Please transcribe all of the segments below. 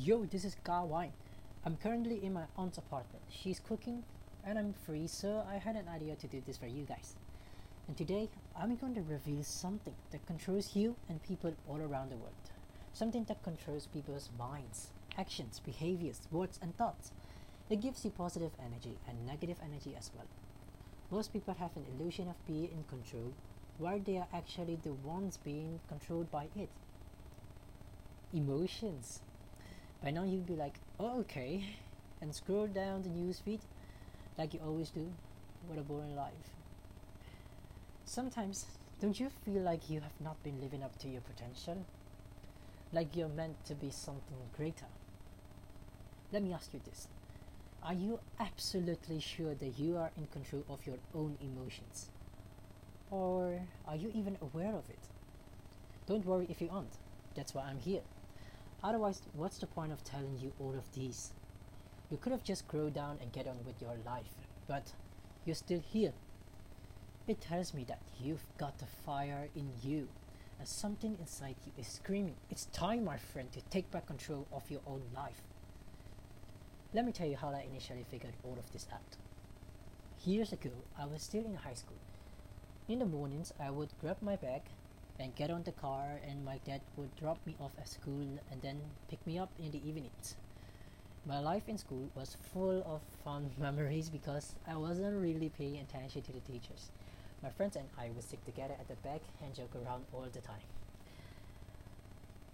Yo, this is Gawain. I'm currently in my aunt's apartment. She's cooking and I'm free, so I had an idea to do this for you guys. And today, I'm going to reveal something that controls you and people all around the world. Something that controls people's minds, actions, behaviors, words and thoughts. It gives you positive energy and negative energy as well. Most people have an illusion of being in control, while they are actually the ones being controlled by it. Emotions. By now you'll be like, oh, okay, and scroll down the newsfeed like you always do. What a boring life. Sometimes, don't you feel like you have not been living up to your potential? Like you're meant to be something greater? Let me ask you this. Are you absolutely sure that you are in control of your own emotions? Or are you even aware of it? Don't worry if you aren't. That's why I'm here. Otherwise, what's the point of telling you all of these? You could have just scrolled down and get on with your life, but you're still here. It tells me that you've got the fire in you, and something inside you is screaming, it's time, my friend, to take back control of your own life. Let me tell you how I initially figured all of this out. Years ago, I was still in high school. In the mornings, I would grab my bag and get on the car, and my dad would drop me off at school and then pick me up in the evenings. My life in school was full of fun memories because I wasn't really paying attention to the teachers. My friends and I would sit together at the back and joke around all the time.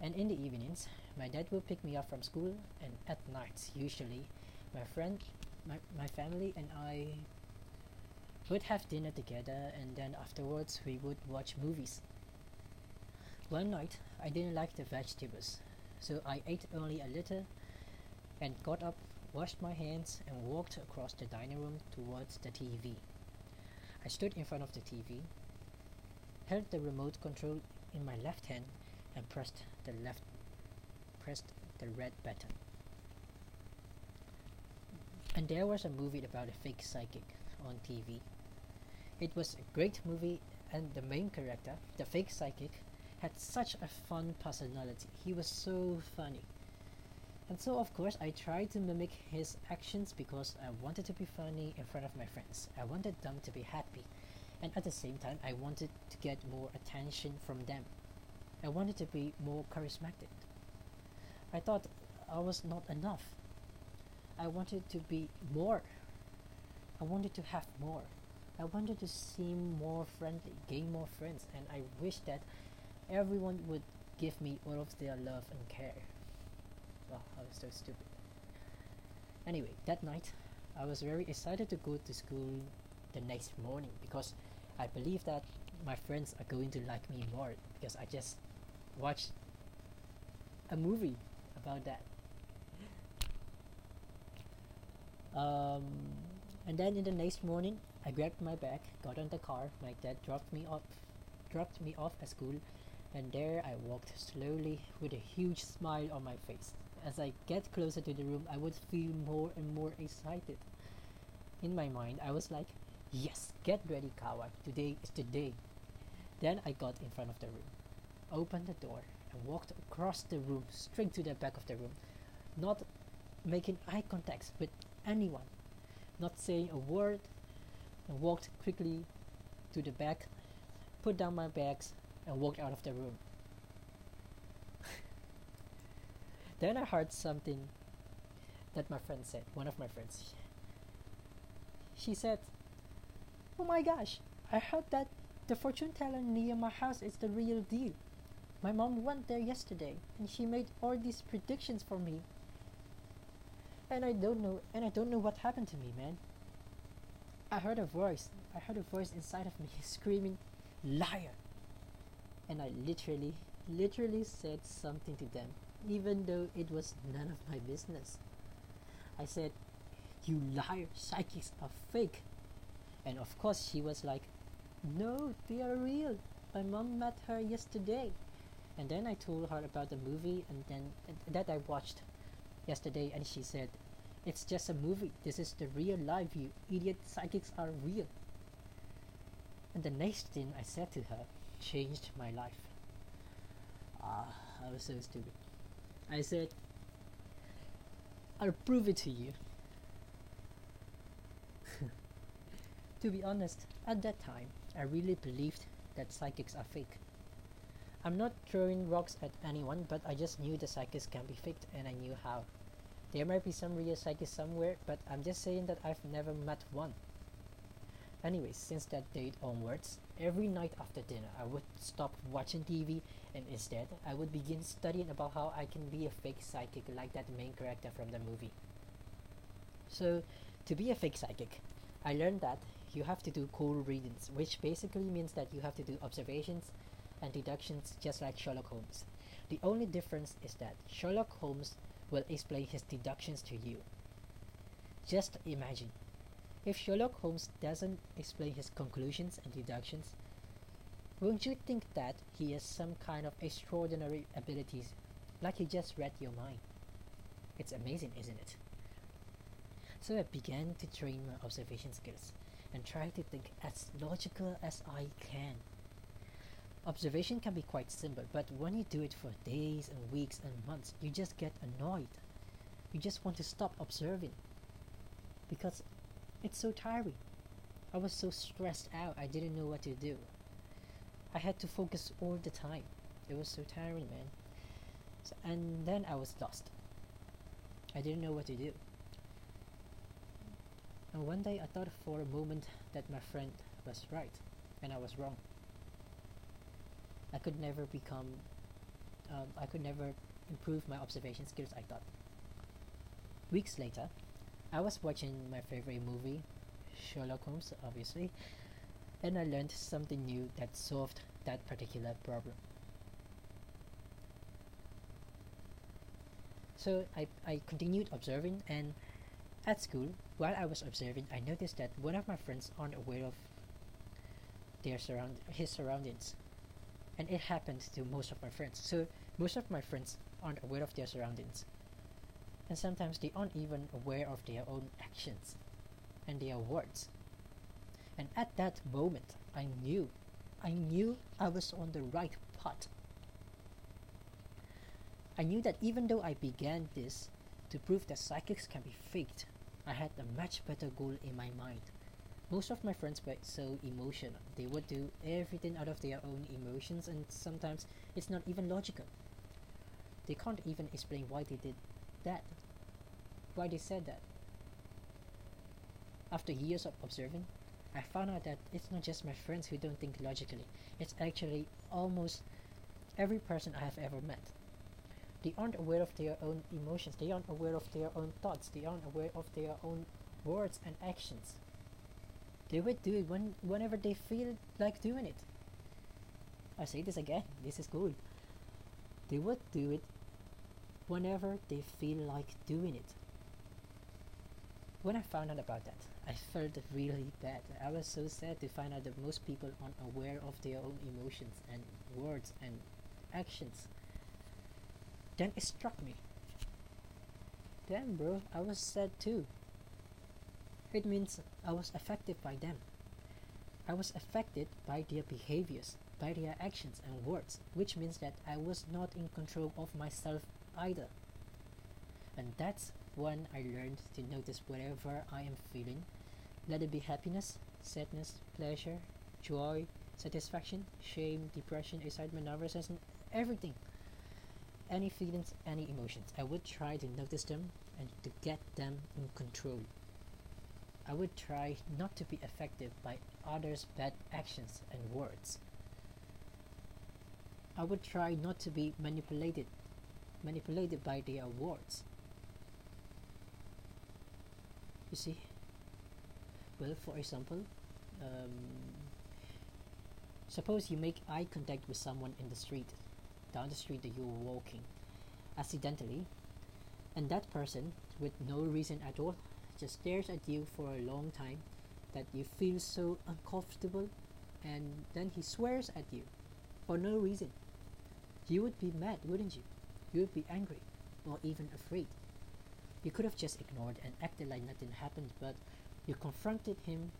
And in the evenings, my dad would pick me up from school, and at nights, usually, my family and I would have dinner together, and then afterwards we would watch movies. One night, I didn't like the vegetables, so I ate only a little and got up, washed my hands and walked across the dining room towards the TV. I stood in front of the TV, held the remote control in my left hand and pressed the red button. And there was a movie about a fake psychic on TV. It was a great movie, and the main character, the fake psychic, had such a fun personality. He was so funny. And so of course I tried to mimic his actions because I wanted to be funny in front of my friends. I wanted them to be happy, and at the same time I wanted to get more attention from them. I wanted to be more charismatic. I thought I was not enough. I wanted to be more. I wanted to have more. I wanted to seem more friendly, gain more friends, and I wish that everyone would give me all of their love and care. Wow, I was so stupid. Anyway, that night, I was very excited to go to school the next morning because I believe that my friends are going to like me more because I just watched a movie about that. And then in the next morning, I grabbed my bag, got on the car, my dad dropped me off at school, and there I walked slowly with a huge smile on my face. As I get closer to the room, I would feel more and more excited. In my mind, I was like, yes, get ready, Kawa, today is the day. Then I got in front of the room, opened the door, and walked across the room, straight to the back of the room, not making eye contact with anyone, not saying a word, and walked quickly to the back, put down my bags, and walked out of the room. Then I heard something that my friend said, one of my friends. She said, oh my gosh, I heard that the fortune teller near my house is the real deal. My mom went there yesterday and she made all these predictions for me. And I don't know what happened to me, man. I heard a voice inside of me screaming, liar! And I literally said something to them, even though it was none of my business. I said, you liar, psychics are fake. And of course she was like, no, they are real. My mom met her yesterday. And then I told her about the movie and then that I watched yesterday, and she said, it's just a movie. This is the real life, you idiot. Psychics are real. And the next thing I said to her changed my life. I was so stupid. I said, I'll prove it to you. To be honest, at that time, I really believed that psychics are fake. I'm not throwing rocks at anyone, but I just knew the psychics can be faked and I knew how. There might be some real psychics somewhere, but I'm just saying that I've never met one. Anyways, since that date onwards, every night after dinner I would stop watching TV and instead I would begin studying about how I can be a fake psychic like that main character from the movie. So, to be a fake psychic, I learned that you have to do cold readings, which basically means that you have to do observations and deductions just like Sherlock Holmes. The only difference is that Sherlock Holmes will explain his deductions to you. Just imagine. If Sherlock Holmes doesn't explain his conclusions and deductions, won't you think that he has some kind of extraordinary abilities, like he just read your mind? It's amazing, isn't it? So I began to train my observation skills and try to think as logical as I can. Observation can be quite simple, but when you do it for days and weeks and months, you just get annoyed. You just want to stop observing, because it's so tiring. I was so stressed out, I didn't know what to do. I had to focus all the time. It was so tiring, man. And then I was lost. I didn't know what to do. And one day I thought for a moment that my friend was right, and I was wrong. I could never improve my observation skills, I thought. Weeks later, I was watching my favorite movie, Sherlock Holmes, obviously, and I learned something new that solved that particular problem. So I continued observing, and at school, while I was observing, I noticed that one of my friends aren't aware of their his surroundings, and it happened to most of my friends. So most of my friends aren't aware of their surroundings. And sometimes they aren't even aware of their own actions and their words. And at that moment, I knew I was on the right path. I knew that even though I began this to prove that psychics can be faked, I had a much better goal in my mind. Most of my friends were so emotional. They would do everything out of their own emotions, and sometimes it's not even logical. They can't even explain why they did that, why they said that. After years of observing, I found out that it's not just my friends who don't think logically, it's actually almost every person I have ever met. They aren't aware of their own emotions, they aren't aware of their own thoughts, they aren't aware of their own words and actions. They would do it whenever they feel like doing it. I say this again, this is cool. They would do it whenever they feel like doing it. When I found out about that, I felt really bad. I was so sad to find out that most people aren't aware of their own emotions and words and actions. Then it struck me. Damn, bro, I was sad too. It means I was affected by them. I was affected by their behaviors, by their actions and words, which means that I was not in control of myself either. And that's when I learned to notice whatever I am feeling, let it be happiness, sadness, pleasure, joy, satisfaction, shame, depression, excitement, nervousness, and everything. Any feelings, any emotions, I would try to notice them and to get them in control. I would try not to be affected by others' bad actions and words. I would try not to be manipulated by their words. You see? Well, for example, suppose you make eye contact with someone in the street, down the street that you were walking, accidentally, and that person, with no reason at all, just stares at you for a long time that you feel so uncomfortable, and then he swears at you for no reason. You would be mad, wouldn't you? You would be angry, or even afraid. You could have just ignored and acted like nothing happened, but you confronted him,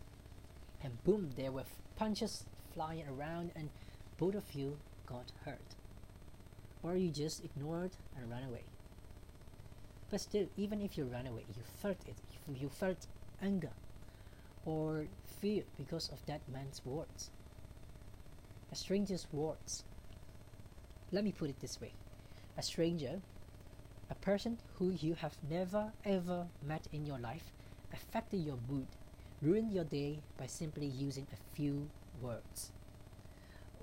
and boom, there were punches flying around, and both of you got hurt. Or you just ignored and ran away. But still, even if you run away, you felt it. You felt anger or fear because of that man's words. A stranger's words. Let me put it this way. A stranger, a person who you have never ever met in your life, affected your mood, ruined your day by simply using a few words.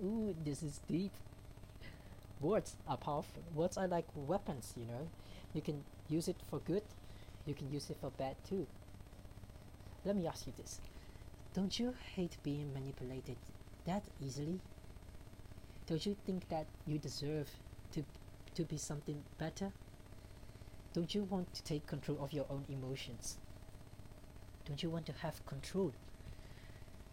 Ooh, this is deep. Words are powerful. Words are like weapons, you know. You can use it for good, you can use it for bad too. Let me ask you this. Don't you hate being manipulated that easily? Don't you think that you deserve to be something better? Don't you want to take control of your own emotions? Don't you want to have control?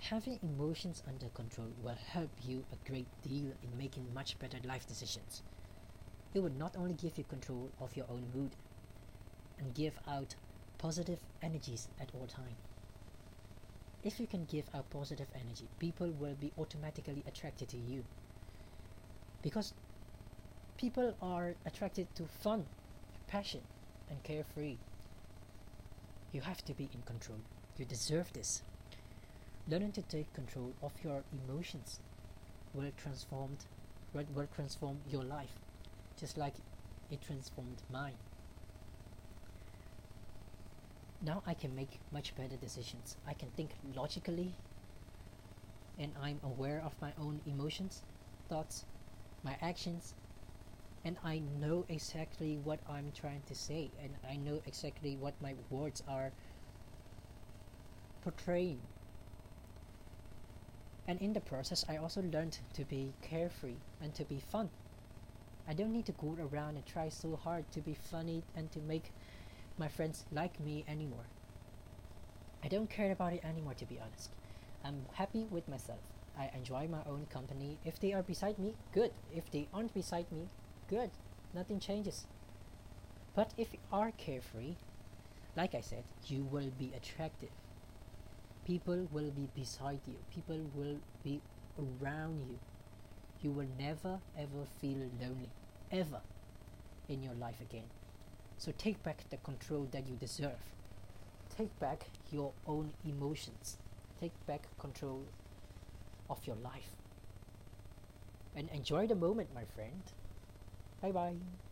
Having emotions under control will help you a great deal in making much better life decisions. It will not only give you control of your own mood and give out positive energies at all time. If you can give out positive energy, people will be automatically attracted to you. Because people are attracted to fun, passion, and carefree. You have to be in control. You deserve this. Learning to take control of your emotions will transform your life, just like it transformed mine. Now I can make much better decisions. I can think logically, and I'm aware of my own emotions, thoughts, my actions, and I know exactly what I'm trying to say, and I know exactly what my words are portraying. And in the process, I also learned to be carefree and to be fun. I don't need to go around and try so hard to be funny and to make my friends like me anymore. I don't care about it anymore, to be honest. I'm happy with myself. I enjoy my own company. If they are beside me, good. If they aren't beside me, good. Nothing changes. But if you are carefree, like I said, you will be attractive. People will be beside you. People will be around you. You will never ever feel lonely, ever, in your life again. So take back the control that you deserve. Take back your own emotions. Take back control of your life. And enjoy the moment, my friend. Bye bye.